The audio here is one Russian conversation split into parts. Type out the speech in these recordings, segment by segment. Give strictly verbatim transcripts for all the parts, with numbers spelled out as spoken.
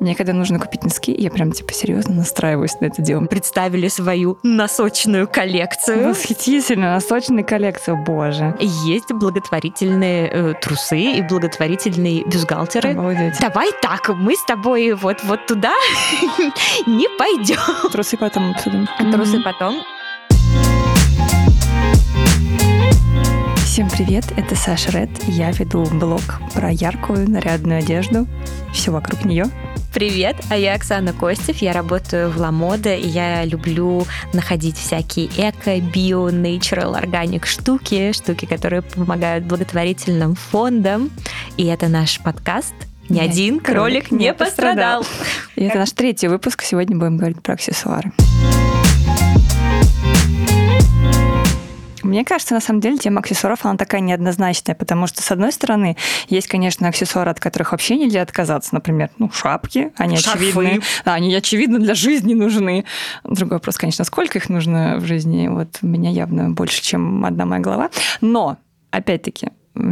Мне когда нужно купить носки, я прям типа серьезно настраиваюсь на это дело. Представили свою носочную коллекцию. Восхитительно, носочную коллекцию, боже. Есть благотворительные э, трусы и благотворительные бюстгальтеры. Обалдеть. Давай так, мы с тобой вот, вот туда не пойдем. Трусы потом обсудим. А трусы потом. Всем привет, это Саша Red. Я веду блог про яркую, нарядную одежду. Все вокруг нее. Привет, а я Оксана Костев, я работаю в Lamoda, и я люблю находить всякие эко, био, natural, органик штуки, штуки, которые помогают благотворительным фондам. И это наш подкаст «Ни Нет, один кролик, кролик не пострадал». пострадал. И это наш третий выпуск, сегодня будем говорить про аксессуары. Мне кажется, на самом деле, тема аксессуаров, она такая неоднозначная, потому что, с одной стороны, есть, конечно, аксессуары, от которых вообще нельзя отказаться. Например, ну, шапки, они очевидны. Да, они, очевидно, для жизни нужны. Другой вопрос, конечно, сколько их нужно в жизни. Вот у меня явно больше, чем одна моя голова. Но, опять-таки,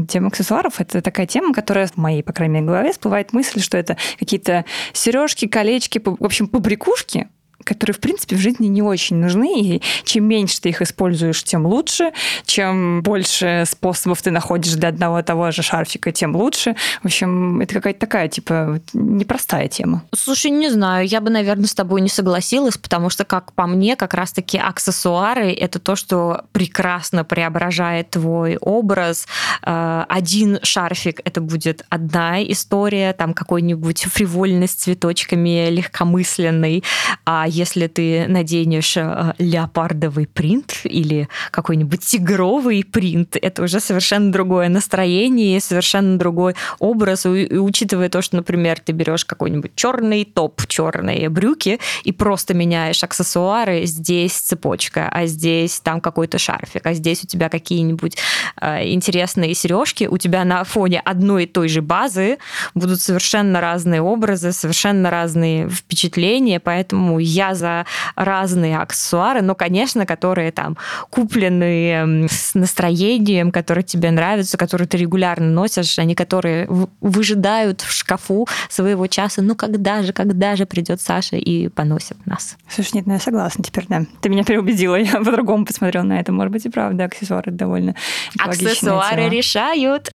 тема аксессуаров – это такая тема, которая в моей, по крайней мере, голове всплывает мысль, что это какие-то сережки, колечки, в общем, побрякушки, которые, в принципе, в жизни не очень нужны, и чем меньше ты их используешь, тем лучше, чем больше способов ты находишь для одного и того же шарфика, тем лучше. В общем, это какая-то такая, типа, непростая тема. Слушай, не знаю, я бы, наверное, с тобой не согласилась, потому что, как по мне, как раз-таки аксессуары – это то, что прекрасно преображает твой образ. Один шарфик – это будет одна история, там какой-нибудь фривольный с цветочками, легкомысленный, а если ты наденешь леопардовый принт или какой-нибудь тигровый принт, это уже совершенно другое настроение, совершенно другой образ. И учитывая то, что, например, ты берешь какой-нибудь черный топ, черные брюки и просто меняешь аксессуары, здесь цепочка, а здесь там какой-то шарфик, а здесь у тебя какие-нибудь интересные сережки, у тебя на фоне одной и той же базы будут совершенно разные образы, совершенно разные впечатления, поэтому я за разные аксессуары, но, конечно, которые там куплены с настроением, которые тебе нравятся, которые ты регулярно носишь, а не которые выжидают в шкафу своего часа. Ну, когда же, когда же придет Саша и поносит нас? Слушай, нет, ну я согласна теперь, да. Ты меня переубедила, я по-другому посмотрела на это. Может быть, и правда, аксессуары довольно экологичная аксессуары тема. Решают.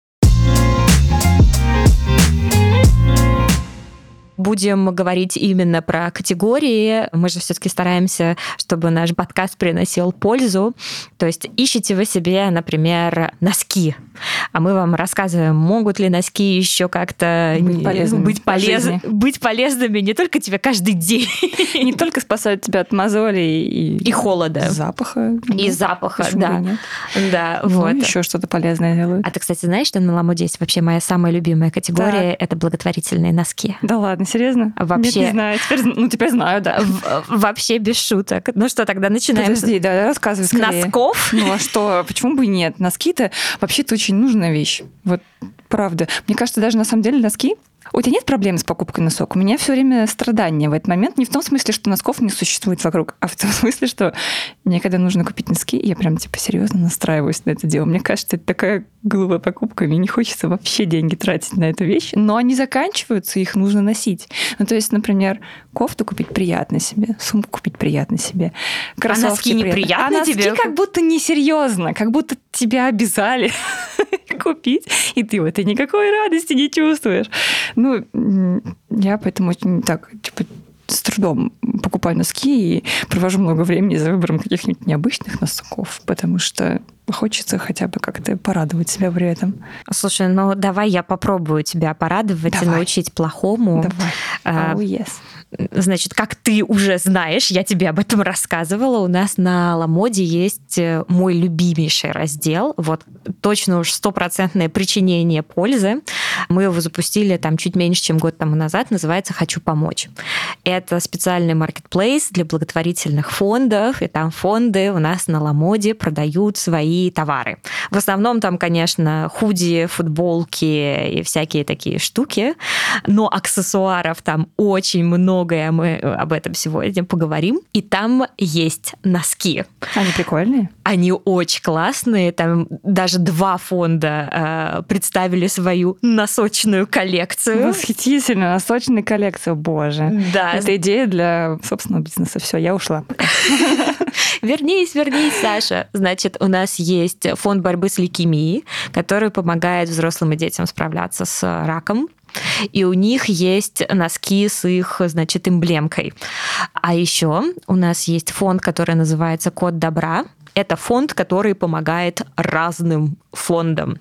Будем говорить именно про категории. Мы же все-таки стараемся, чтобы наш подкаст приносил пользу. То есть ищете вы себе, например, носки, а мы вам рассказываем, могут ли носки еще как-то быть полезными, быть полез... быть полезными не только тебе каждый день. Не только спасают тебя от мозолей и, и холода. Запаха. И запаха, да. Да, вот. Ну, еще что-то полезное делают. А ты, кстати, знаешь, что на Ламоде есть вообще моя самая любимая категория? Да. Это благотворительные носки. Да ладно. Серьезно? Вообще. Нет, не знаю. Теперь, ну, теперь знаю, да. В, вообще без шуток. Ну что, тогда начинаем. Подожди, да, рассказывай скорее. С носков? Ну а что, почему бы и нет? Носки-то вообще-то очень нужная вещь. Вот правда. Мне кажется, даже на самом деле носки... У тебя нет проблем с покупкой носок? У меня все время страдания в этот момент. Не в том смысле, что носков не существует вокруг, а в том смысле, что мне когда нужно купить носки, я прям типа серьезно настраиваюсь на это дело. Мне кажется, это такая глупая покупка. Мне не хочется вообще деньги тратить на эту вещь. Но они заканчиваются, их нужно носить. Ну, то есть, например, кофту купить приятно себе, сумку купить приятно себе, кроссовки а носки приятно. неприятно а носки тебе? Как будто несерьезно, как будто тебя обязали купить, и ты вот и никакой радости не чувствуешь. Ну, я поэтому очень так, типа, с трудом покупаю носки и провожу много времени за выбором каких-нибудь необычных носков, потому что хочется хотя бы как-то порадовать себя при этом. Слушай, ну давай я попробую тебя порадовать давай. и научить плохому. Давай. А, oh, yes. Значит, как ты уже знаешь, я тебе об этом рассказывала, у нас на Ламоде есть мой любимейший раздел, вот точно уж стопроцентное причинение пользы. Мы его запустили там чуть меньше, чем год тому назад, называется «Хочу помочь». Это специальный маркетплейс для благотворительных фондов, и там фонды у нас на Ламоде продают свои и товары. В основном там, конечно, худи, футболки и всякие такие штуки, но аксессуаров там очень многое, мы об этом сегодня поговорим. И там есть носки. Они прикольные? Они очень классные, там даже два фонда э, представили свою носочную коллекцию. Восхитительно, носочную коллекцию, боже. Да. Это идея для собственного бизнеса. Все, я ушла. Вернись, вернись, Саша. Значит, у нас есть фонд борьбы с лейкемией, который помогает взрослым и детям справляться с раком. И у них есть носки с их, значит, эмблемкой. А еще у нас есть фонд, который называется «Код добра». Это фонд, который помогает разным фондам.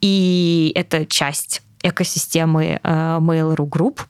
И это часть экосистемы Mail.ru Group.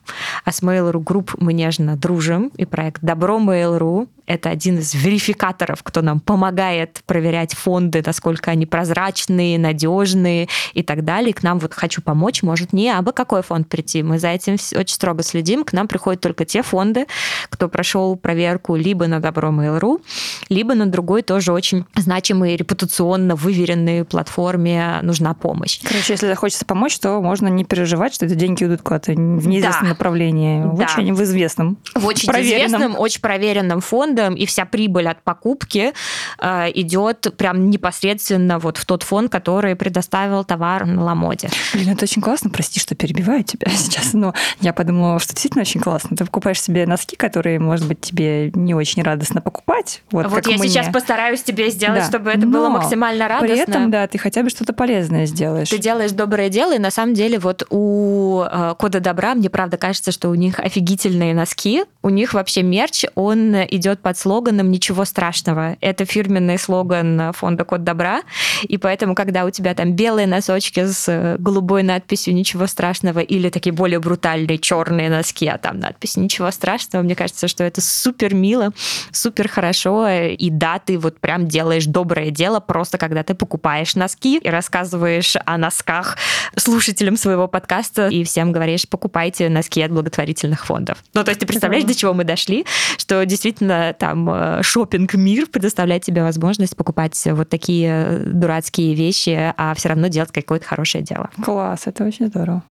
А с Mail.ru Group мы нежно дружим. И проект «Добро Mail.ru» — это один из верификаторов, кто нам помогает проверять фонды, насколько они прозрачные, надежные и так далее. К нам вот «Хочу помочь» может не абы какой фонд прийти. Мы за этим очень строго следим. К нам приходят только те фонды, кто прошел проверку либо на «Добро Mail.ru», либо на другой тоже очень значимой, репутационно выверенной платформе «Нужна помощь». Короче, если захочется помочь, то можно не переживать, что эти деньги идут куда-то в неизвестном да. направлении, в да. очень в известном. В очень проверенном. известном, очень проверенном фондом, и вся прибыль от покупки э, идет прям непосредственно вот в тот фонд, который предоставил товар на Ламоде. Блин, это очень классно, прости, что перебиваю тебя сейчас, но я подумала, что действительно очень классно. Ты покупаешь себе носки, которые, может быть, тебе не очень радостно покупать. Вот, вот я мне. сейчас постараюсь тебе сделать, да. чтобы это но было максимально радостно. При этом, да, ты хотя бы что-то полезное сделаешь. Ты делаешь доброе дело, и на самом деле вот у Кода добра, мне правда кажется, что у них офигительные носки. У них вообще мерч, он идет под слоганом «Ничего страшного». Это фирменный слоган фонда Код добра. И поэтому, когда у тебя там белые носочки с голубой надписью «Ничего страшного» или такие более брутальные черные носки, а там надпись «Ничего страшного», мне кажется, что это супер мило, супер хорошо. И да, ты вот прям делаешь доброе дело просто, когда ты покупаешь носки и рассказываешь о носках слушателям своего своего подкаста и всем говоришь, покупайте носки от благотворительных фондов. Ну, то есть ты представляешь, до чего мы дошли, что действительно там шопинг-мир предоставляет тебе возможность покупать вот такие дурацкие вещи, а все равно делать какое-то хорошее дело. Класс, это очень здорово.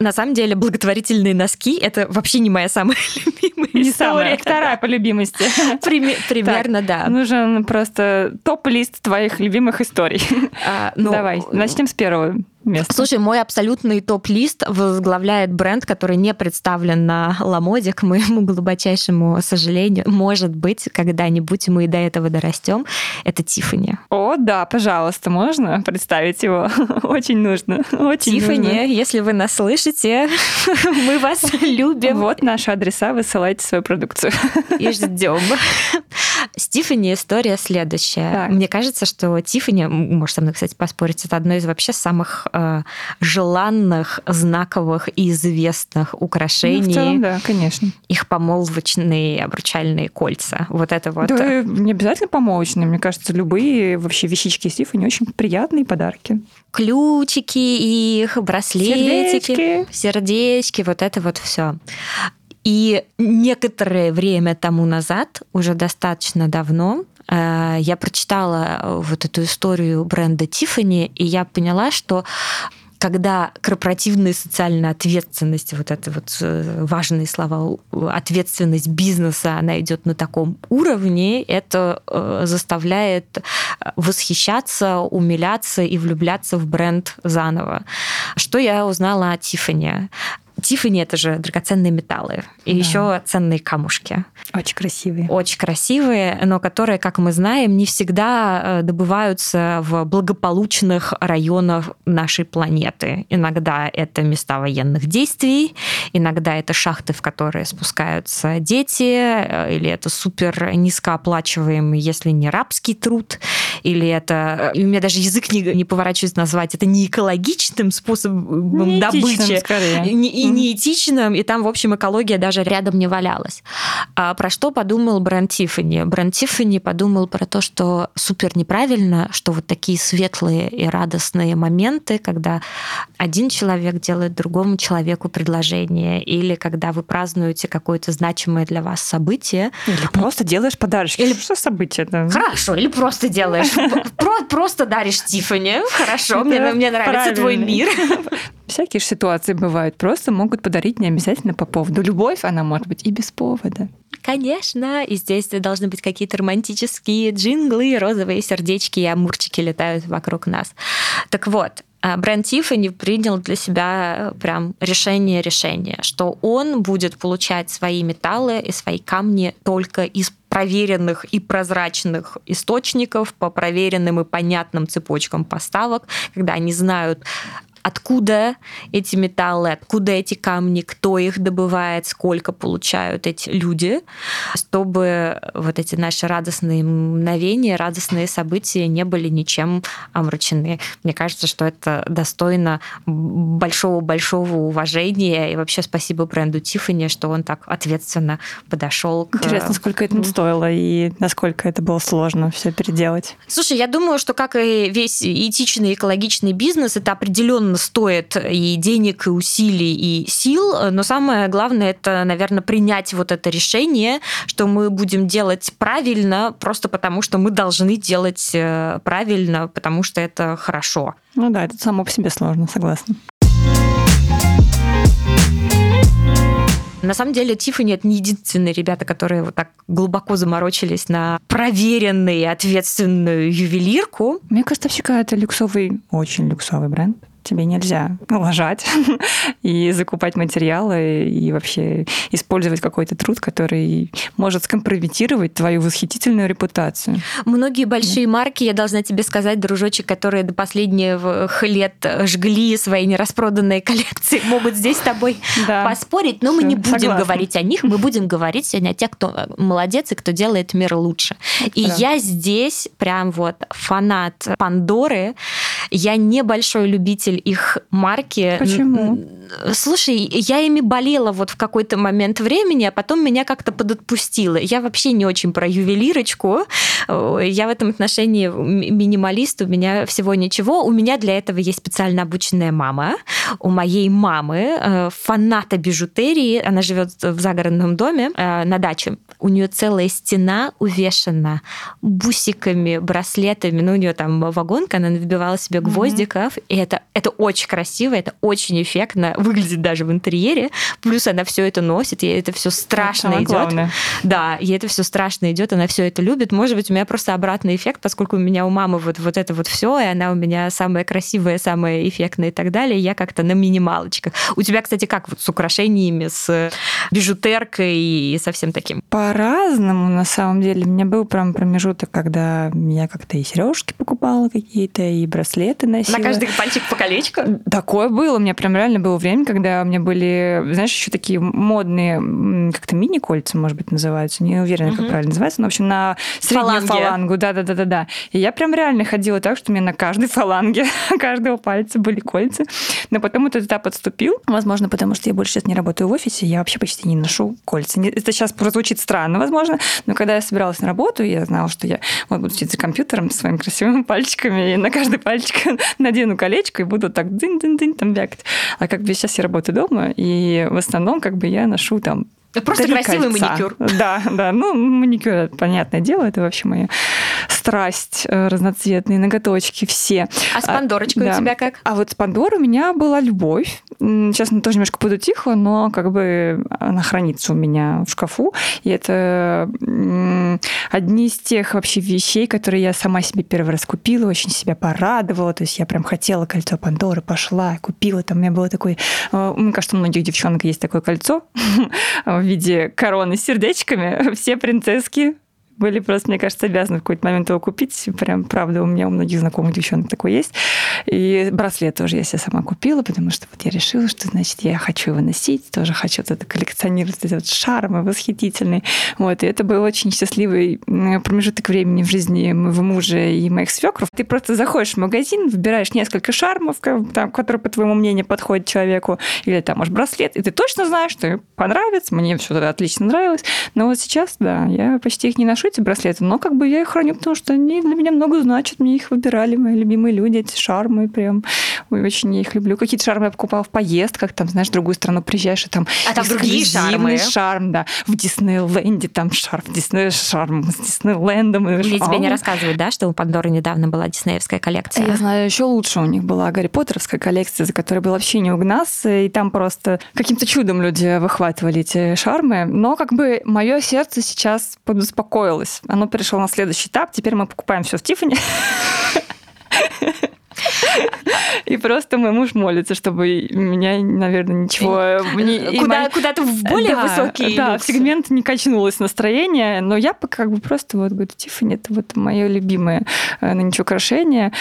На самом деле, благотворительные носки – это вообще не моя самая любимая не история. Не самая, вторая по любимости. Пример, примерно, так, да. Нужен просто топ-лист твоих любимых историй. А, ну, Давай, начнем с первого. Место. Слушай, мой абсолютный топ-лист возглавляет бренд, который не представлен на Ламоде, к моему глубочайшему сожалению. Может быть, когда-нибудь мы и до этого дорастем. Это Tiffany. О, да, пожалуйста, можно представить его? Очень нужно. Очень Tiffany, нужно. Если вы нас слышите, мы вас любим. Вот наши адреса, высылайте свою продукцию. И ждем. С Tiffany история следующая. Так. Мне кажется, что Tiffany, может, со мной, кстати, поспорить, это одно из вообще самых э, желанных, знаковых и известных украшений. Ну, в целом, да, конечно. Их помолвочные обручальные кольца. Вот это вот. Да, не обязательно помолвочные. Мне кажется, любые вообще вещички с Tiffany очень приятные подарки. Ключики их, браслетики, сердечки, сердечки вот это вот все. И некоторое время тому назад, уже достаточно давно, я прочитала вот эту историю бренда Tiffany, и я поняла, что когда корпоративная социальная ответственность, вот это вот важные слова, ответственность бизнеса, она идет на таком уровне, это заставляет восхищаться, умиляться и влюбляться в бренд заново. Что я узнала о Tiffany? Tiffany — это же драгоценные металлы и да. еще ценные камушки. Очень красивые. Очень красивые, но которые, как мы знаем, не всегда добываются в благополучных районах нашей планеты. Иногда это места военных действий, иногда это шахты, в которые спускаются дети, или это супер низкооплачиваемый, если не рабский труд, или это... У меня даже язык не, не поворачивается назвать. Это не экологичным способом не добычи. Неэтичным, скорее. Не, и неэтичным, и там, в общем, экология даже рядом не валялась. А про что подумал бренд Tiffany? Бренд Tiffany подумал про то, что супер неправильно, что вот такие светлые и радостные моменты, когда один человек делает другому человеку предложение, настроение, или когда вы празднуете какое-то значимое для вас событие. Или просто делаешь подарочки. Или что событие? Да? Хорошо, или просто делаешь. Просто даришь Тиффани. Хорошо, мне нравится твой мир. Всякие же ситуации бывают. Просто могут подарить не обязательно по поводу. Любовь, она может быть и без повода. Конечно, и здесь должны быть какие-то романтические джинглы, розовые сердечки и амурчики летают вокруг нас. Так вот, бренд Tiffany принял для себя прям решение-решение, что он будет получать свои металлы и свои камни только из проверенных и прозрачных источников, по проверенным и понятным цепочкам поставок, когда они знают, откуда эти металлы, откуда эти камни, кто их добывает, сколько получают эти люди, чтобы вот эти наши радостные мгновения, радостные события не были ничем омрачены. Мне кажется, что это достойно большого-большого уважения. И вообще спасибо бренду Tiffany, что он так ответственно подошел к... Интересно, сколько это стоило и насколько это было сложно все переделать. Слушай, я думаю, что как и весь этичный, экологичный бизнес, это определенно стоит и денег, и усилий, и сил, но самое главное, это, наверное, принять вот это решение, что мы будем делать правильно, просто потому что мы должны делать правильно, потому что это хорошо. Ну да, это само по себе сложно, согласна. На самом деле, Tiffany — это не единственные ребята, которые вот так глубоко заморочились на проверенную и ответственную ювелирку. Мне кажется, вообще это люксовый, очень люксовый бренд. Тебе нельзя налажать и закупать материалы, и вообще использовать какой-то труд, который может скомпрометировать твою восхитительную репутацию. Многие большие да. марки, я должна тебе сказать, дружочек, которые до последних лет жгли свои нераспроданные коллекции, могут здесь с тобой да. поспорить, но мы Всё, не будем согласна. говорить о них, мы будем говорить сегодня о тех, кто молодец и кто делает мир лучше. И да. я здесь прям вот фанат Пандоры, я небольшой любитель их марки. Почему? Слушай, я ими болела вот в какой-то момент времени, а потом меня как-то подотпустило. Я вообще не очень про ювелирочку. Я в этом отношении минималист, у меня всего ничего. У меня для этого есть специально обученная мама. У моей мамы фаната бижутерии. Она живет в загородном доме на даче. У нее целая стена увешана бусиками, браслетами. Ну, у нее там вагонка, она вбивала себе гвоздиков. Mm-hmm. И это, это очень красиво, это очень эффектно выглядит даже в интерьере. Плюс она все это носит, ей это все страшно идет. Да, ей это все страшно идет, она все это любит. Может быть, у меня просто обратный эффект, поскольку у меня у мамы вот, вот это вот все, и она у меня самая красивая, самая эффектная и так далее. Я как-то на минималочках. У тебя, кстати, как вот с украшениями, с бижутеркой и со всем таким? По-разному, на самом деле. У меня был прям промежуток, когда я как-то и сережки покупала какие-то, и браслеты носила. На каждый пальчик по колечку? Такое было. У меня прям реально было время, когда у меня были, знаешь, еще такие модные, как-то мини-кольца, может быть, называются. Не уверена, угу. как правильно называется. Но, в общем, на среднюю фаланги. фалангу. Да-да-да-да. И я прям реально ходила так, что у меня на каждой фаланге каждого пальца были кольца. Но потом этот этап отступил. Возможно, потому что я больше сейчас не работаю в офисе, я вообще почти не ношу кольца. Это сейчас прозвучит странно, возможно, но когда я собиралась на работу, я знала, что я вот буду сидеть за компьютером со своими красивыми пальчиками, и на каждый пальчик надену колечко и буду так дынь-дынь-дынь там бякать. А как бы сейчас я работаю дома, и в основном как бы я ношу там просто красивый кольца. Маникюр. Да, да. Ну, маникюр, понятное дело, это вообще моя страсть, разноцветные ноготочки все. А с Пандорочкой да. у тебя как? А вот с Пандорой у меня была любовь. Сейчас она тоже немножко подутихла, но как бы она хранится у меня в шкафу. И это одни из тех вообще вещей, которые я сама себе первый раз купила, очень себя порадовала. То есть я прям хотела кольцо Пандоры, пошла, купила. Там у меня было такое... Мне кажется, у многих девчонок есть такое кольцо в виде короны с сердечками. Все принцесски были просто, мне кажется, обязаны в какой-то момент его купить. Прям, правда, у меня у многих знакомых девчонок такой есть. И браслет тоже я себе сама купила, потому что вот я решила, что, значит, я хочу его носить, тоже хочу вот это коллекционировать, этот шарм и восхитительный. Вот. И это был очень счастливый промежуток времени в жизни моего мужа и моих свекров. Ты просто заходишь в магазин, выбираешь несколько шармов, там, которые, по твоему мнению, подходят человеку, или там, может, браслет, и ты точно знаешь, что понравится, мне все отлично нравилось. Но вот сейчас, да, я почти их не ношу. ношу эти браслеты, но как бы я их храню, потому что они для меня много значат. Мне их выбирали мои любимые люди, эти шармы прям. Ой, очень я их люблю. Какие-то шармы я покупала в поездках, там, знаешь, в другую страну приезжаешь, и там... А там другие шармы. Шарм, да. В Диснейленде там шарм, Дисней, шарм с Диснейлендом. И шарм. Тебе не рассказывают, да, что у Пандоры недавно была диснеевская коллекция? Я знаю, еще лучше у них была Гарри Поттеровская коллекция, за которой был вообще не угназ, и там просто каким-то чудом люди выхватывали эти шармы. Но как бы мое сердце сейчас подуспокоилось. Оно перешло на следующий этап. Теперь мы покупаем все в Tiffany. И просто мой муж молится, чтобы меня, наверное, ничего... Куда, куда-то в более да, высокие да, люксы. В сегмент не качнулось настроение, но я как бы просто вот говорю, Tiffany, это вот мое любимое на ничего украшение.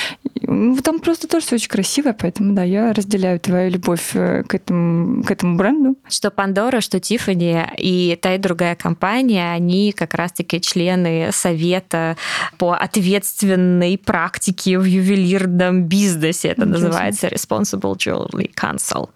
Ну, там просто тоже все очень красиво, поэтому, да, я разделяю твою любовь к этому, к этому бренду. Что Pandora, что Tiffany и та и другая компания, они как раз-таки члены совета по ответственной практике в ювелирном бизнесе. Это называется Responsible Jewelry Council.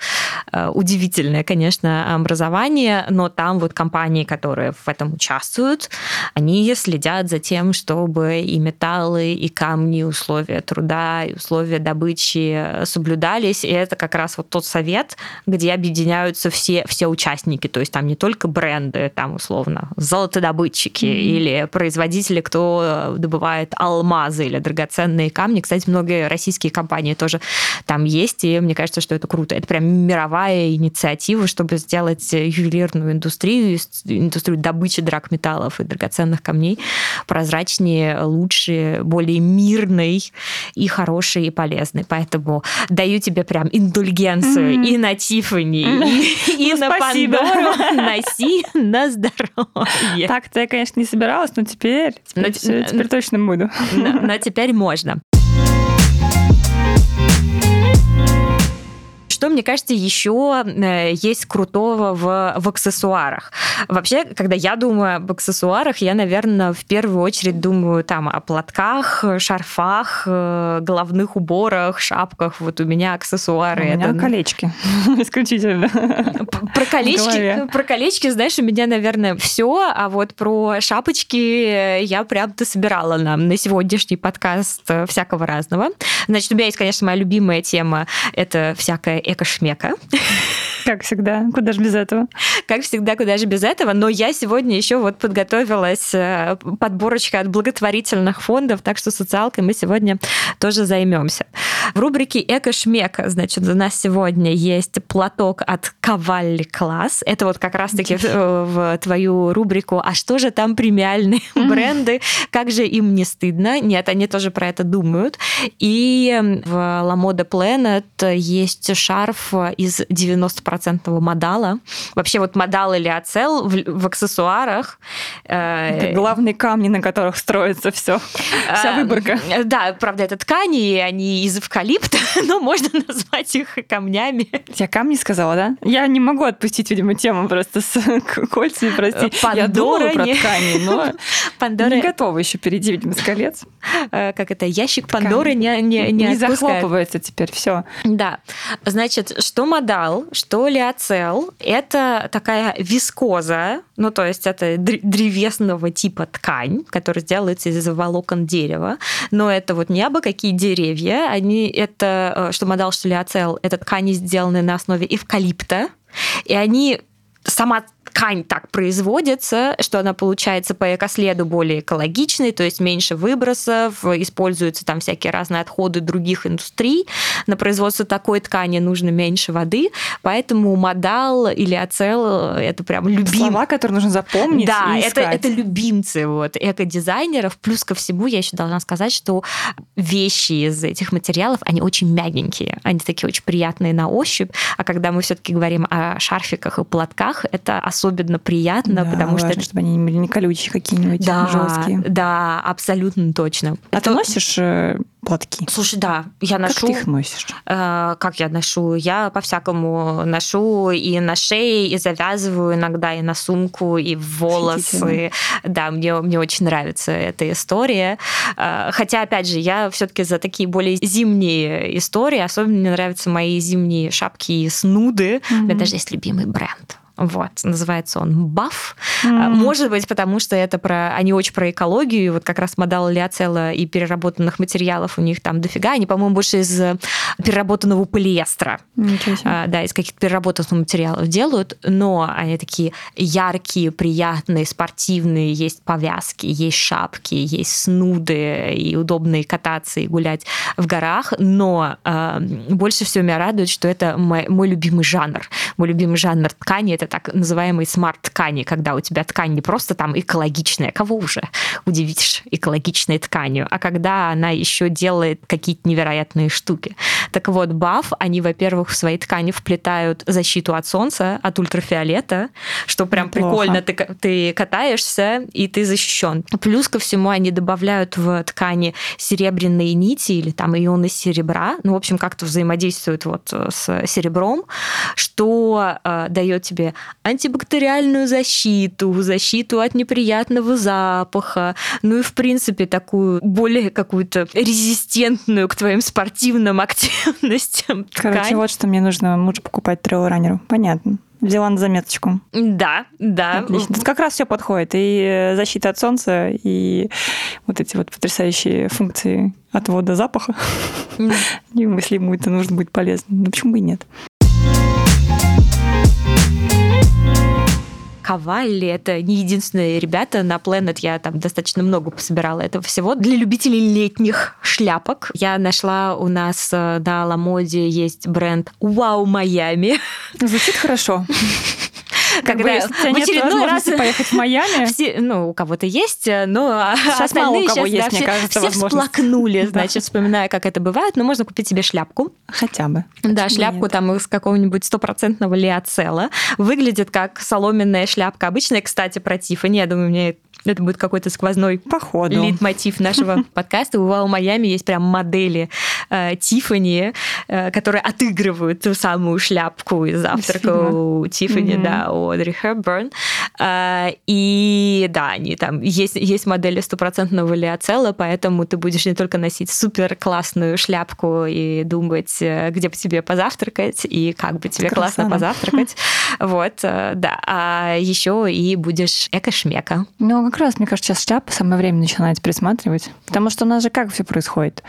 Удивительное, конечно, образование, но там вот компании, которые в этом участвуют, они следят за тем, чтобы и металлы, и камни, условия труда, и условия добычи соблюдались. И это как раз вот тот совет, где объединяются все, все участники. То есть там не только бренды, там условно золотодобытчики mm-hmm. или производители, кто добывает алмазы или драгоценные камни. Кстати, многие российские компании тоже там есть, и мне кажется, что это круто. Это прям мировая инициатива, чтобы сделать ювелирную индустрию, индустрию добычи драгметаллов и драгоценных камней прозрачнее, лучше, более мирной и хорошей, и полезной. Поэтому даю тебе прям индульгенцию mm-hmm. и на Tiffany, mm-hmm. и, и на Pandora. Носи на здоровье. Так-то я, конечно, не собиралась, но теперь, теперь, но, все, теперь но, точно буду. Но, но теперь можно. Что, мне кажется, еще есть крутого в, в аксессуарах. Вообще, когда я думаю об аксессуарах, я, наверное, в первую очередь думаю там о платках, шарфах, головных уборах, шапках. Вот у меня аксессуары. У меня это... колечки исключительно. Про колечки, про колечки, знаешь, у меня, наверное, все. А вот про шапочки я прям-то собирала нам на сегодняшний подкаст всякого разного. Значит, у меня есть, конечно, моя любимая тема. Это всякая эко-шмека. Как всегда, куда же без этого? Как всегда, куда же без этого. Но я сегодня еще вот подготовилась подборочка от благотворительных фондов, так что социалкой мы сегодня тоже займемся. В рубрике «Эко-шмека», значит, у нас сегодня есть платок от Cavalli Class. Это вот как раз-таки в твою рубрику «А что же там премиальные бренды? Как же им не стыдно?» Нет, они тоже про это думают. И в Lamoda Planet есть шарф из девяносто процентов модала. Вообще вот модал или ацел в, в аксессуарах. Это главные камни, на которых строится все. Вся выборка. Да, правда, это ткани, они из эвкалипта, но можно назвать их камнями. Я камни сказала, да? Я не могу отпустить, видимо, тему просто с кольцами, прости. Pandora я думала не... про ткани, но Pandora... не готова еще перейти, видимо, с колец. Как это? Ящик Пандоры не, не, не, не захлопывается теперь, все. Да. Значит, что модал, что лиоцел, это такая вискоза, ну, то есть это древесного типа ткань, которая делается из волокон дерева, но это вот не абы какие деревья, они это, что модал, что лиоцел, это ткани, сделанные на основе эвкалипта, и они сама ткань так производится, что она получается по экоследу более экологичной, то есть меньше выбросов, используются там всякие разные отходы других индустрий. На производство такой ткани нужно меньше воды, поэтому модал или ацел – это прям любимцы. Слова, которые нужно запомнить да, и искать. Да, это, это любимцы вот, экодизайнеров. Плюс ко всему, я еще должна сказать, что вещи из этих материалов, они очень мягенькие, они такие очень приятные на ощупь, а когда мы все-таки говорим о шарфиках и платках, это особенно приятно, да, потому важно, что... чтобы они не, не колючие какие-нибудь, да, жесткие. Да, абсолютно точно. А это... ты носишь платки? Слушай, да, я как ношу... Как ты их носишь? Э, как я ношу? Я по-всякому ношу и на шее, и завязываю иногда, и на сумку, и в волосы. Да, мне, мне очень нравится эта история. Э, хотя, опять же, я все-таки за такие более зимние истории. Особенно мне нравятся мои зимние шапки и снуды. Mm-hmm. У меня даже есть любимый бренд. Вот, называется он «Buff». Mm-hmm. Может быть, потому что это про... Они очень про экологию, и вот как раз модал лиоцелла и переработанных материалов у них там дофига. Они, по-моему, больше из переработанного полиэстера. Mm-hmm. Да, из каких-то переработанных материалов делают, но они такие яркие, приятные, спортивные. Есть повязки, есть шапки, есть снуды, и удобные кататься и гулять в горах. Но э, больше всего меня радует, что это мой, мой любимый жанр. Мой любимый жанр ткани – это так называемые смарт-ткани, когда у тебя ткань не просто там экологичная, кого уже удивишь экологичной тканью, а когда она еще делает какие-то невероятные штуки. Так вот, Buff, они, во-первых, в свои ткани вплетают защиту от солнца, от ультрафиолета, что прям неплохо. Прикольно, ты, ты катаешься, и ты защищен. Плюс ко всему они добавляют в ткани серебряные нити или там ионы серебра, ну, в общем, как-то взаимодействуют вот с серебром, что э, дает тебе антибактериальную защиту, защиту от неприятного запаха, ну и, в принципе, такую более какую-то резистентную к твоим спортивным активностям ткань. Короче, вот что мне нужно, лучше покупать трейлранеру. Понятно. Взяла на заметочку. Да, да. Отлично. Тут как раз все подходит. И защита от солнца, и вот эти вот потрясающие функции отвода запаха. Немыслимо, это нужно будет полезно. Ну почему бы и нет? Cavalli — это не единственные ребята. На Planet я там достаточно много пособирала этого всего. Для любителей летних шляпок я нашла у нас на Ламоде есть бренд «Вау Майами». Звучит хорошо. Когда как бы, в очередной раз поехать в Майами. Все, ну, у кого-то есть, но сейчас мало у кого сейчас, есть, да, мне кажется, все всплакнули, значит, вспоминая, как это бывает, но можно купить себе шляпку. Хотя бы. Да, почему шляпку нет? Там из какого-нибудь стопроцентного лиоцелла. Выглядит как соломенная шляпка. Обычная, кстати, про Tiffany. Я думаю, мне это будет какой-то сквозной лейтмотив нашего подкаста. У «Вау Майами» есть прям модели Tiffany, которые отыгрывают ту самую шляпку из «Завтрака у Tiffany», да, у Одри Хепберн. И да, они там есть, есть модели стопроцентного лиоцелла, поэтому ты будешь не только носить супер классную шляпку и думать, где бы тебе позавтракать и как бы тебе классно позавтракать. Вот, да. А еще и будешь эко-шмека. Ну, как раз, мне кажется, сейчас шляпа самое время начинать присматривать. Потому что у нас же как все происходит?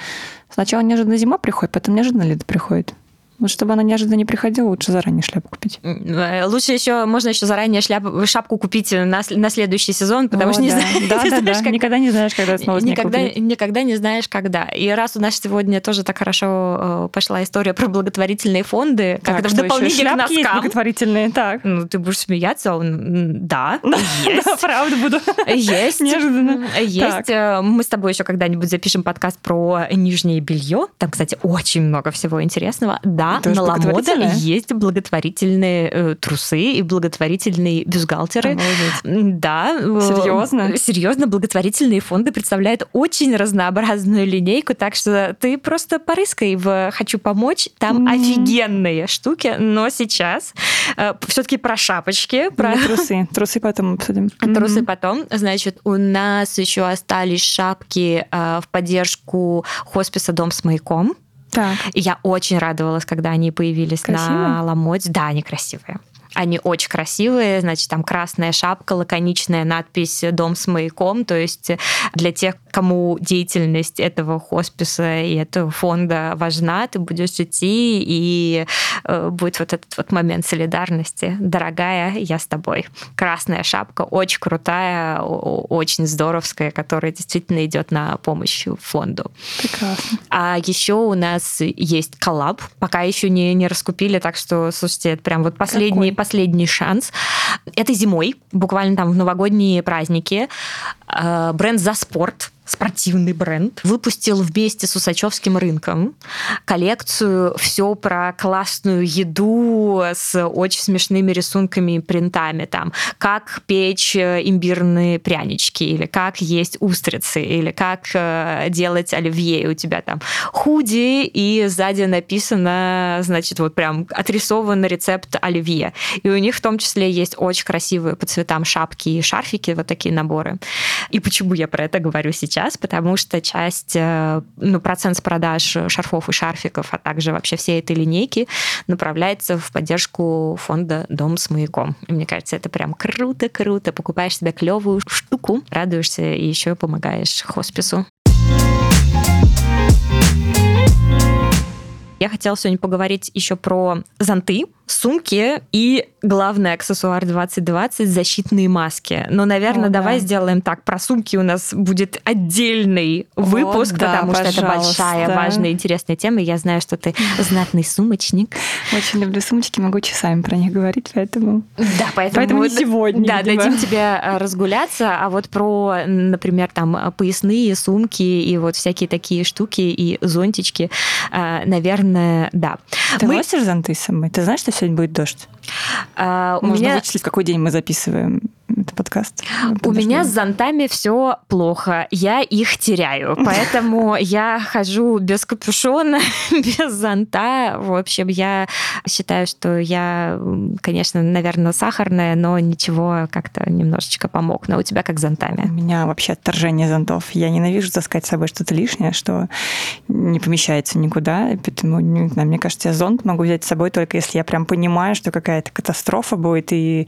Сначала неожиданно зима приходит, потом неожиданно лето приходит. Вот чтобы она неожиданно не приходила, лучше заранее шляпу купить. Лучше еще, можно еще заранее шляпу, шапку купить на, на следующий сезон, потому О, что да. не знаешь, да, не да, знаешь да. Как... никогда не знаешь, когда снова снег выпадет. Никогда не знаешь, когда. И раз у нас сегодня тоже так хорошо пошла история про благотворительные фонды, так, как это в дополнение к носкам. Благотворительные, так. Ну, ты будешь смеяться, он... да, есть. Да, правда буду. Есть. Неожиданно. Есть. Мы с тобой еще когда-нибудь запишем подкаст про нижнее белье. Там, кстати, очень много всего интересного. Да. Да, это на Ламода есть благотворительные э, трусы и благотворительные бюстгальтеры. Да. Серьезно? Э, серьезно, благотворительные фонды представляют очень разнообразную линейку, так что ты просто порыскай в «Хочу помочь». Там mm-hmm. офигенные штуки, но сейчас э, все-таки про шапочки. Про... И трусы. Трусы потом обсудим. Трусы mm-hmm. потом. Значит, у нас еще остались шапки э, в поддержку хосписа «Дом с маяком». Так. И я очень радовалась, когда они появились красивые? На Ламоде. Да, они красивые. Они очень красивые, значит, там красная шапка, лаконичная надпись «Дом с маяком», то есть для тех, кому деятельность этого хосписа и этого фонда важна, ты будешь идти, и будет вот этот вот момент солидарности. Дорогая, я с тобой. Красная шапка, очень крутая, очень здоровская, которая действительно идет на помощь фонду. Прекрасно. А еще у нас есть коллаб, пока еще не, не раскупили, так что, слушайте, это прям вот последний последний шанс. Это зимой, буквально там в новогодние праздники. Бренд «За спорт», спортивный бренд, выпустил вместе с Усачевским рынком коллекцию все про классную еду с очень смешными рисунками и принтами. Там, как печь имбирные прянички, или как есть устрицы, или как делать оливье. И у тебя там худи, и сзади написано, значит, вот прям отрисован рецепт оливье. И у них в том числе есть очень красивые по цветам шапки и шарфики, вот такие наборы. И почему я про это говорю сейчас? сейчас, потому что часть, ну, процент с продаж шарфов и шарфиков, а также вообще всей этой линейки направляется в поддержку фонда «Дом с маяком». И мне кажется, это прям круто-круто. Покупаешь себе клевую штуку, радуешься и еще помогаешь хоспису. Я хотела сегодня поговорить еще про зонты, сумки и главный аксессуар двадцать двадцать — защитные маски. Но, наверное, О, давай да. сделаем так. Про сумки у нас будет отдельный выпуск, О, да, потому пожалуйста. что это большая, важная, интересная тема. Я знаю, что ты знатный сумочник. Очень люблю сумочки, могу часами про них говорить, поэтому... Да, поэтому... Поэтому не сегодня. Да, видимо. Дадим тебе разгуляться. А вот про, например, там поясные сумки и вот всякие такие штуки и зонтички, наверное, да. Ты Мы... носишь зонты с собой? Ты знаешь, что сегодня будет дождь? А, Можно меня... вычислить, в какой день мы записываем этот подкаст. У меня с зонтами все плохо. Я их теряю. Поэтому я хожу без капюшона, без зонта. В общем, я считаю, что я, конечно, наверное, сахарная, но ничего, как-то немножечко помог. Но у тебя как с зонтами? У меня вообще отторжение зонтов. Я ненавижу таскать с собой что-то лишнее, что не помещается никуда. Поэтому, не знаю, мне кажется, я зонт могу взять с собой только если я прям понимаю, что какая-то катастрофа будет, и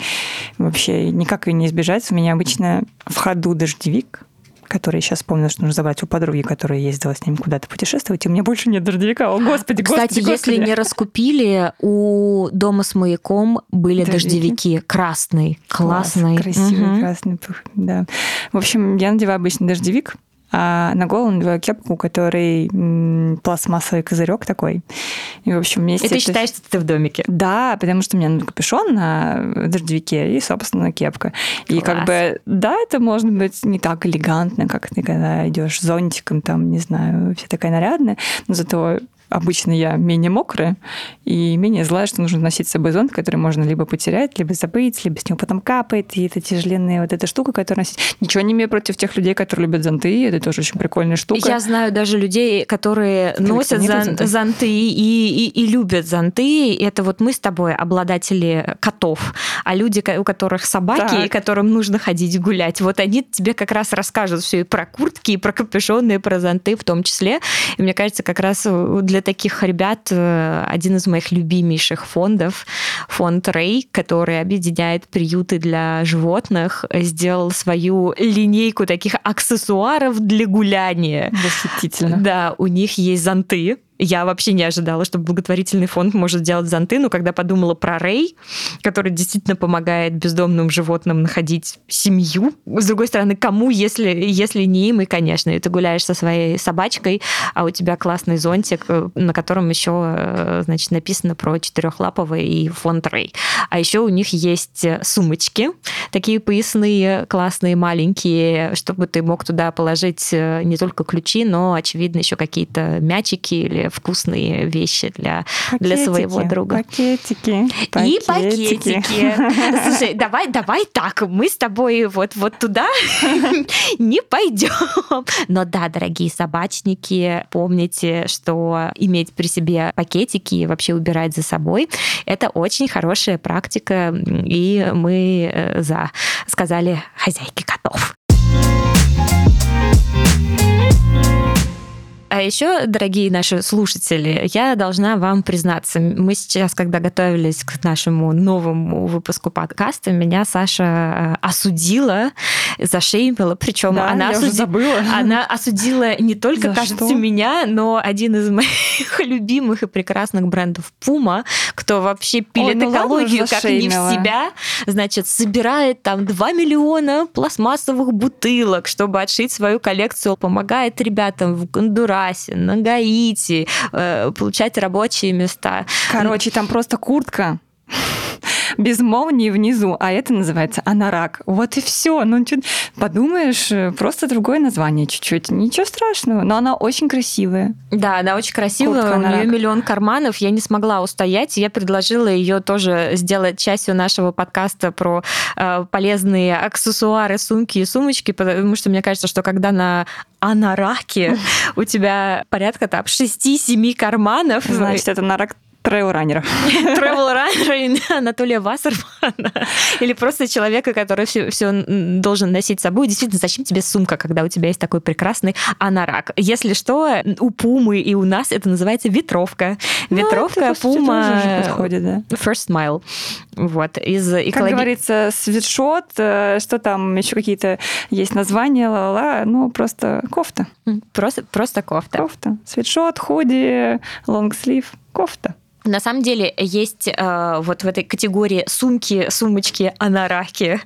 вообще никак ее не избежать. У меня обычно в ходу дождевик, который сейчас вспомнила, что нужно забрать у подруги, которая ездила с ним куда-то путешествовать, и у меня больше нет дождевика. О, господи, Кстати, господи, господи. Если не раскупили, у дома с маяком были дождевики. дождевики. Красный, Класс, классный. Красивый, угу. красный, да. В общем, я надеваю обычный дождевик, а на голову надеваю кепку, у которой пластмассовый козырек такой. И, в общем, вместе... И ты это... считаешь, что ты в домике? Да, потому что у меня капюшон на дождевике и, собственно, кепка. И Класс. как бы, да, это может быть не так элегантно, как ты когда идешь с зонтиком, там, не знаю, вся такая нарядная, но зато... Обычно я менее мокрая и менее злая, что нужно носить с собой зонт, который можно либо потерять, либо забыть, либо с него потом капает, и это тяжеленная вот эта штука, которую носить. Ничего не имею против тех людей, которые любят зонты, это тоже очень прикольная штука. Я знаю даже людей, которые носят зон, зонты и, и, и любят зонты. Это вот мы с тобой обладатели котов, а люди, у которых собаки, так. и которым нужно ходить гулять, вот они тебе как раз расскажут все и про куртки, и про капюшоны, и про зонты в том числе. И мне кажется, как раз для Для таких ребят один из моих любимейших фондов, фонд Рэй, который объединяет приюты для животных, сделал свою линейку таких аксессуаров для гуляния. Восхитительно. Да, у них есть зонты. Я вообще не ожидала, что благотворительный фонд может делать зонты, но когда подумала про Рэй, который действительно помогает бездомным животным находить семью, с другой стороны, кому, если, если не им, и, конечно, и ты гуляешь со своей собачкой, а у тебя классный зонтик, на котором еще, значит, написано про четырехлапого и фонд Рэй. А еще у них есть сумочки, такие поясные, классные, маленькие, чтобы ты мог туда положить не только ключи, но, очевидно, еще какие-то мячики или вкусные вещи для, пакетики, для своего друга. Пакетики. пакетики. И пакетики. Слушай, давай, давай так, мы с тобой вот, вот туда не пойдем. Но да, дорогие собачники, помните, что иметь при себе пакетики и вообще убирать за собой – это очень хорошая практика, и мы за, сказали хозяйки котов. А еще, дорогие наши слушатели, я должна вам признаться, мы сейчас, когда готовились к нашему новому выпуску подкаста, меня Саша осудила, зашеймила, причем да, она, осуди... она осудила не только, За кажется, что? меня, но один из моих любимых и прекрасных брендов Puma, кто вообще пилит Ой, ну экологию как не в себя, значит, собирает там два миллиона пластмассовых бутылок, чтобы отшить свою коллекцию, помогает ребятам в Гондурасе, на Гаити, получать рабочие места. Короче, там просто куртка без молнии внизу, а это называется анорак. Вот и все. Ну, подумаешь, просто другое название чуть-чуть. Ничего страшного, но она очень красивая. Да, она очень красивая. Куртка, у нее миллион карманов. Я не смогла устоять. Я предложила ее тоже сделать частью нашего подкаста про э, полезные аксессуары, сумки и сумочки, потому что мне кажется, что когда на анараке у тебя порядка там шести-семи карманов... Значит, это анорак Трейл-раннера. Трейл-раннера Анатолия Вассермана. Или просто человека, который все, все должен носить с собой. Действительно, зачем тебе сумка, когда у тебя есть такой прекрасный анорак? Если что, у Пумы и у нас это называется ветровка. Ветровка, Пума, да. First mile. Вот, из экологи... Как говорится, свитшот, что там еще какие-то есть названия, ла-ла-ла, ну, просто кофта. Просто, просто кофта. Кофта. Свитшот, худи, лонгслив, кофта. На самом деле есть э, вот в этой категории сумки, сумочки, анараки.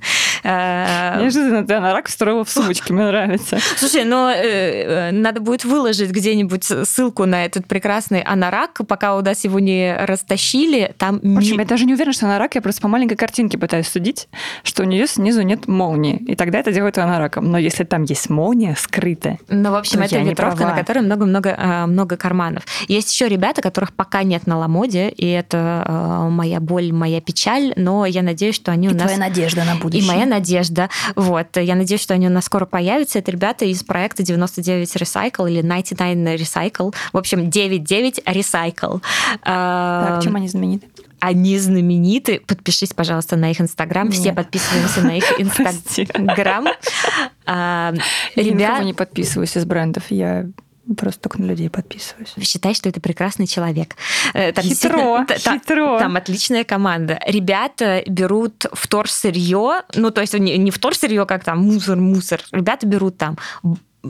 Неожиданно ты анарак встроила в сумочке, мне нравится. Слушай, но э, надо будет выложить где-нибудь ссылку на этот прекрасный анарак, пока у нас его не растащили. Там... В общем, я даже не уверена, что анарак, я просто по маленькой картинке пытаюсь судить, что у нее снизу нет молнии, и тогда это делают анараком. Но если там есть молния скрытая, ну, в общем, это ветровка, на которой много-много много карманов. Есть еще ребята, которых пока нет на Ламоде, и это э, моя боль, моя печаль, но я надеюсь, что они и у нас... И твоя надежда на будущее. И моя надежда. Вот. Я надеюсь, что они у нас скоро появятся. Это ребята из проекта девяносто девять Recycle или девяносто девять Recycle. В общем, девяносто девять Recycle. Так, чем они знамениты? Они знамениты. Подпишись, пожалуйста, на их Инстаграм. Все подписываемся на их Инстаграм. Я никого не подписываюсь из брендов. Я... Просто только на людей подписываюсь. Считай, что это прекрасный человек. Там хитро, хитро. Там отличная команда. Ребята берут вторсырье, ну, то есть не вторсырье, как там мусор-мусор. Ребята берут там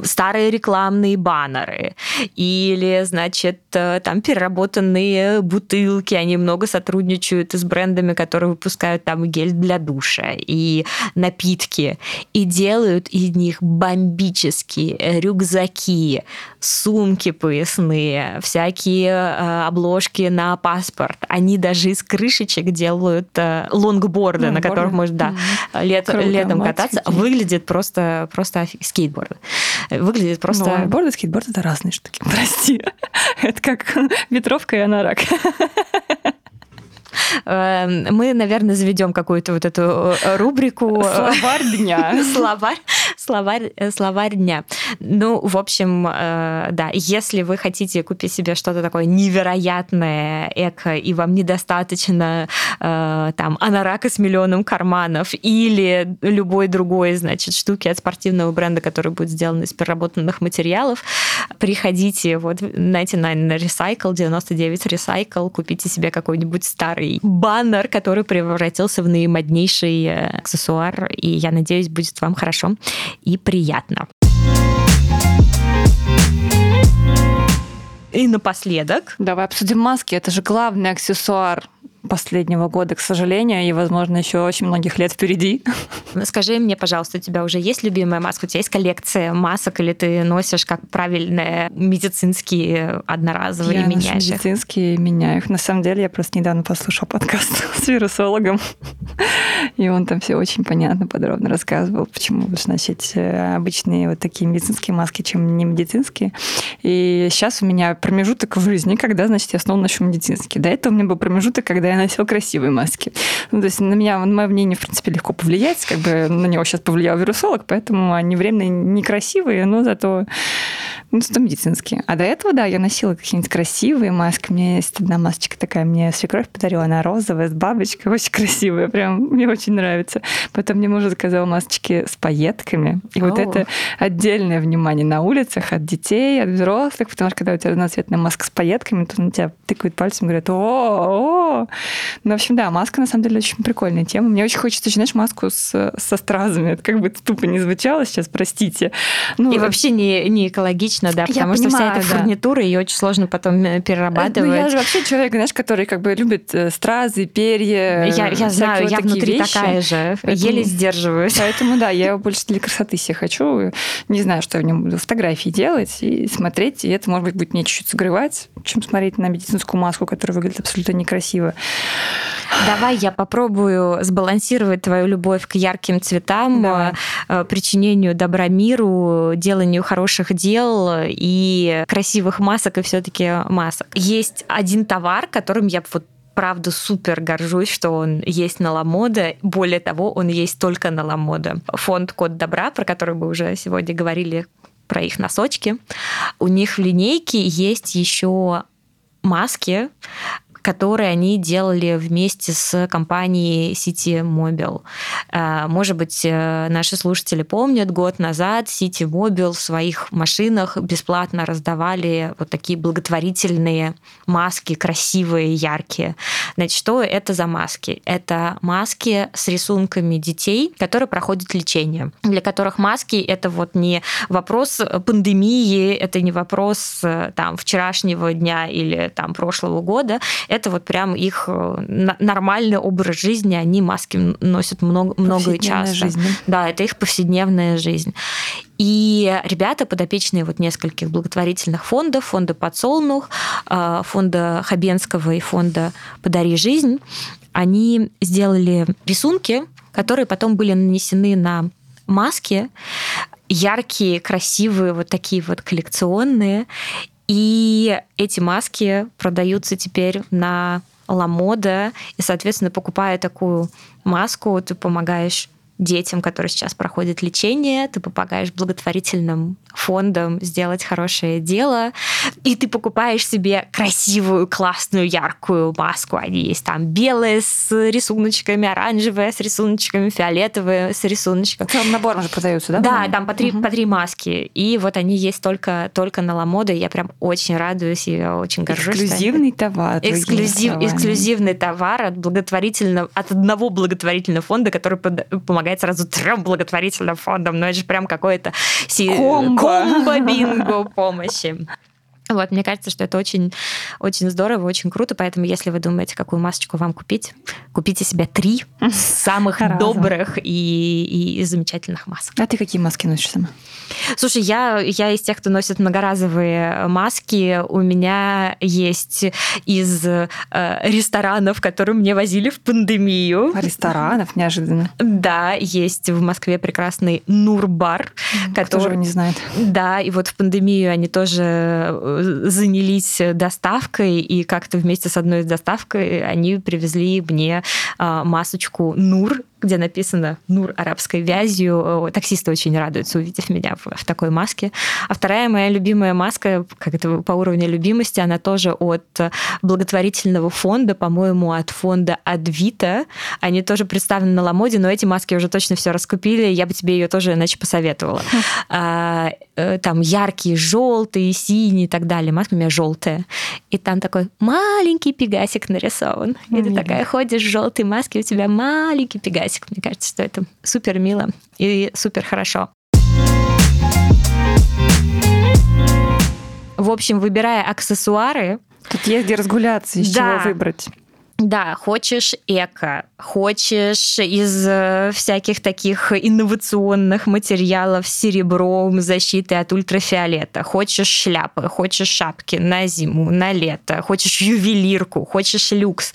старые рекламные баннеры или, значит, там переработанные бутылки. Они много сотрудничают с брендами, которые выпускают там гель для душа и напитки. И делают из них бомбические рюкзаки, сумки поясные, всякие обложки на паспорт. Они даже из крышечек делают лонгборды, ну, на которых можно, да, mm-hmm. лет, круто, летом кататься. Мальчики. Выглядит просто, просто офиг... скейтборды. Выглядит просто... Ну, лонгборд и скейтборд — это разные штуки. Прости. Это как ветровка и анорак. Мы, наверное, заведем какую-то вот эту рубрику... Словарь дня. Словарь. Словарь, словарь дня. Ну, в общем, э, да, если вы хотите купить себе что-то такое невероятное, эко, и вам недостаточно э, там анарака с миллионом карманов или любой другой, значит, штуки от спортивного бренда, который будет сделан из переработанных материалов, приходите вот девяносто девять на Recycle, девяносто девять Recycle, купите себе какой-нибудь старый баннер, который превратился в наимоднейший аксессуар, и я надеюсь, будет вам хорошо и приятно. И напоследок... Давай обсудим маски. Это же главный аксессуар последнего года, к сожалению, и, возможно, еще очень многих лет впереди. Скажи мне, пожалуйста, у тебя уже есть любимая маска? У тебя есть коллекция масок, или ты носишь как правильные медицинские одноразовые я и меняешь? Я ношу медицинские и меняю их. На самом деле, я просто недавно послушала подкаст с вирусологом, и он там все очень понятно, подробно рассказывал, почему лучше носить обычные вот такие медицинские маски, чем не медицинские. И сейчас у меня промежуток в жизни, когда, значит, я снова ношу медицинские. До этого у меня был промежуток, когда я носила красивые маски. Ну, то есть на меня, на мое мнение, в принципе, легко повлиять. Как бы на него сейчас повлиял вирусолог, поэтому они временно некрасивые, но зато, ну, зато медицинские. А до этого, да, я носила какие-нибудь красивые маски. У меня есть одна масочка такая, мне свекровь подарила, она розовая, с бабочкой, очень красивая, прям мне очень нравится. Потом мне муж заказал масочки с пайетками. И О. вот это отдельное внимание на улицах от детей, от взрослых, потому что когда у тебя разноцветная маска с пайетками, то на тебя тыкают пальцем и говорят: о-о-о! Ну, в общем, да, маска, на самом деле, очень прикольная тема. Мне очень хочется, знаешь, маску с, со стразами. Это как бы тупо не звучало сейчас, простите. Ну, и вообще не, не экологично, да, потому что понимаю, вся эта да. фурнитура, ее очень сложно потом перерабатывать. Ну, я же вообще человек, знаешь, который как бы любит стразы, перья. Я, я знаю, я внутри вещи. Такая же, поэтому, еле сдерживаюсь. Поэтому, да, я его больше для красоты себе хочу. Не знаю, что я в нем буду фотографии делать и смотреть, и это, может быть, будет мне чуть-чуть согревать, чем смотреть на медицинскую маску, которая выглядит абсолютно некрасиво. Давай я попробую сбалансировать твою любовь к ярким цветам, Давай. Причинению добра миру, деланию хороших дел и красивых масок, и все-таки масок. Есть один товар, которым я вот правда супер горжусь, что он есть на Ламода. Более того, он есть только на Ламода. Фонд «Код добра», про который мы уже сегодня говорили, про их носочки. У них в линейке есть еще маски, которые они делали вместе с компанией Citymobil. Может быть, наши слушатели помнят, год назад Citymobil в своих машинах бесплатно раздавали вот такие благотворительные маски, красивые, яркие. Значит, что это за маски? Это маски с рисунками детей, которые проходят лечение, для которых маски — это вот не вопрос пандемии, это не вопрос там вчерашнего дня или там прошлого года, это вот прям их нормальный образ жизни, они маски носят много, много и часто. Жизнь, да? да, это их повседневная жизнь. И ребята, подопечные вот нескольких благотворительных фондов, фонда «Подсолнух», фонда Хабенского и фонда «Подари жизнь», они сделали рисунки, которые потом были нанесены на маски, яркие, красивые, вот такие вот коллекционные. И эти маски продаются теперь на Lamoda, и, соответственно, покупая такую маску, ты помогаешь детям, которые сейчас проходят лечение, ты помогаешь благотворительным фондам сделать хорошее дело, и ты покупаешь себе красивую, классную, яркую маску. Они есть там белые с рисуночками, оранжевые с рисуночками, фиолетовые с рисуночками. Целым набором же продаются, да? Да, там по три, угу. по три маски. И вот они есть только, только на Lamoda, и я прям очень радуюсь, и я очень горжусь. Эксклюзивный что... товар. Эксклюзив, эксклюзивный товар от благотворительного, от одного благотворительного фонда, который под, помогает сразу трем благотворительным фондам, но это же прям какое-то си... комбо-бинго помощи. Вот, мне кажется, что это очень, очень здорово, очень круто, поэтому если вы думаете, какую масочку вам купить, купите себе три самых добрых и, и, и замечательных масок. А ты какие маски носишь сама? Слушай, я, я из тех, кто носит многоразовые маски. У меня есть из э, ресторанов, которые мне возили в пандемию. Ресторанов? Неожиданно. Да, есть в Москве прекрасный Нурбар. Который, кто же его не знает. Да, и вот в пандемию они тоже занялись доставкой, и как-то вместе с одной доставкой они привезли мне масочку Нур, где написано «Нур арабской вязью». Таксисты очень радуются, увидев меня в такой маске. А вторая моя любимая маска, как это по уровню любимости, она тоже от благотворительного фонда, по-моему, от фонда Advita. Они тоже представлены на Lamoda, но эти маски уже точно все раскупили, я бы тебе ее тоже иначе посоветовала. Там яркие, желтые, синие и так далее. Маска у меня желтая. И там такой маленький пегасик нарисован. И ты такая ходишь в желтой маске, у тебя маленький пегасик. Мне кажется, что это супер мило и супер хорошо. В общем, выбирая аксессуары... Тут есть где разгуляться, из да. чего выбрать. Да, хочешь эко, хочешь из всяких таких инновационных материалов с серебром, защитой от ультрафиолета, хочешь шляпы, хочешь шапки на зиму, на лето, хочешь ювелирку, хочешь люкс.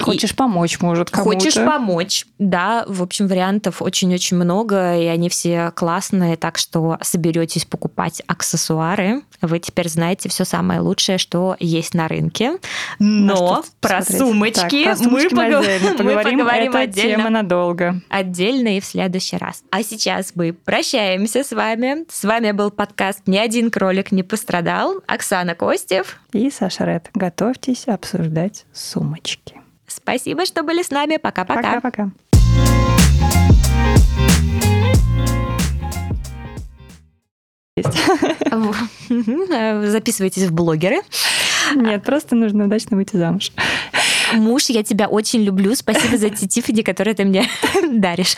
Хочешь и... помочь, может, кому-то. Хочешь помочь, да. В общем, вариантов очень-очень много, и они все классные, так что соберетесь покупать аксессуары. Вы теперь знаете все самое лучшее, что есть на рынке. Но про сумочки, так, про сумочки мы, погов... мы поговорим. Это отдельно. Тема надолго. Отдельно и в следующий раз. А сейчас мы прощаемся с вами. С вами был подкаст «Ни один кролик не пострадал». Оксана Костев и Саша Red. Готовьтесь обсуждать сумочки. Спасибо, что были с нами. Пока-пока. Пока-пока. Записывайтесь в блогеры. Нет, просто нужно удачно выйти замуж. Муж, я тебя очень люблю. Спасибо за те Tiffany, которые ты мне даришь.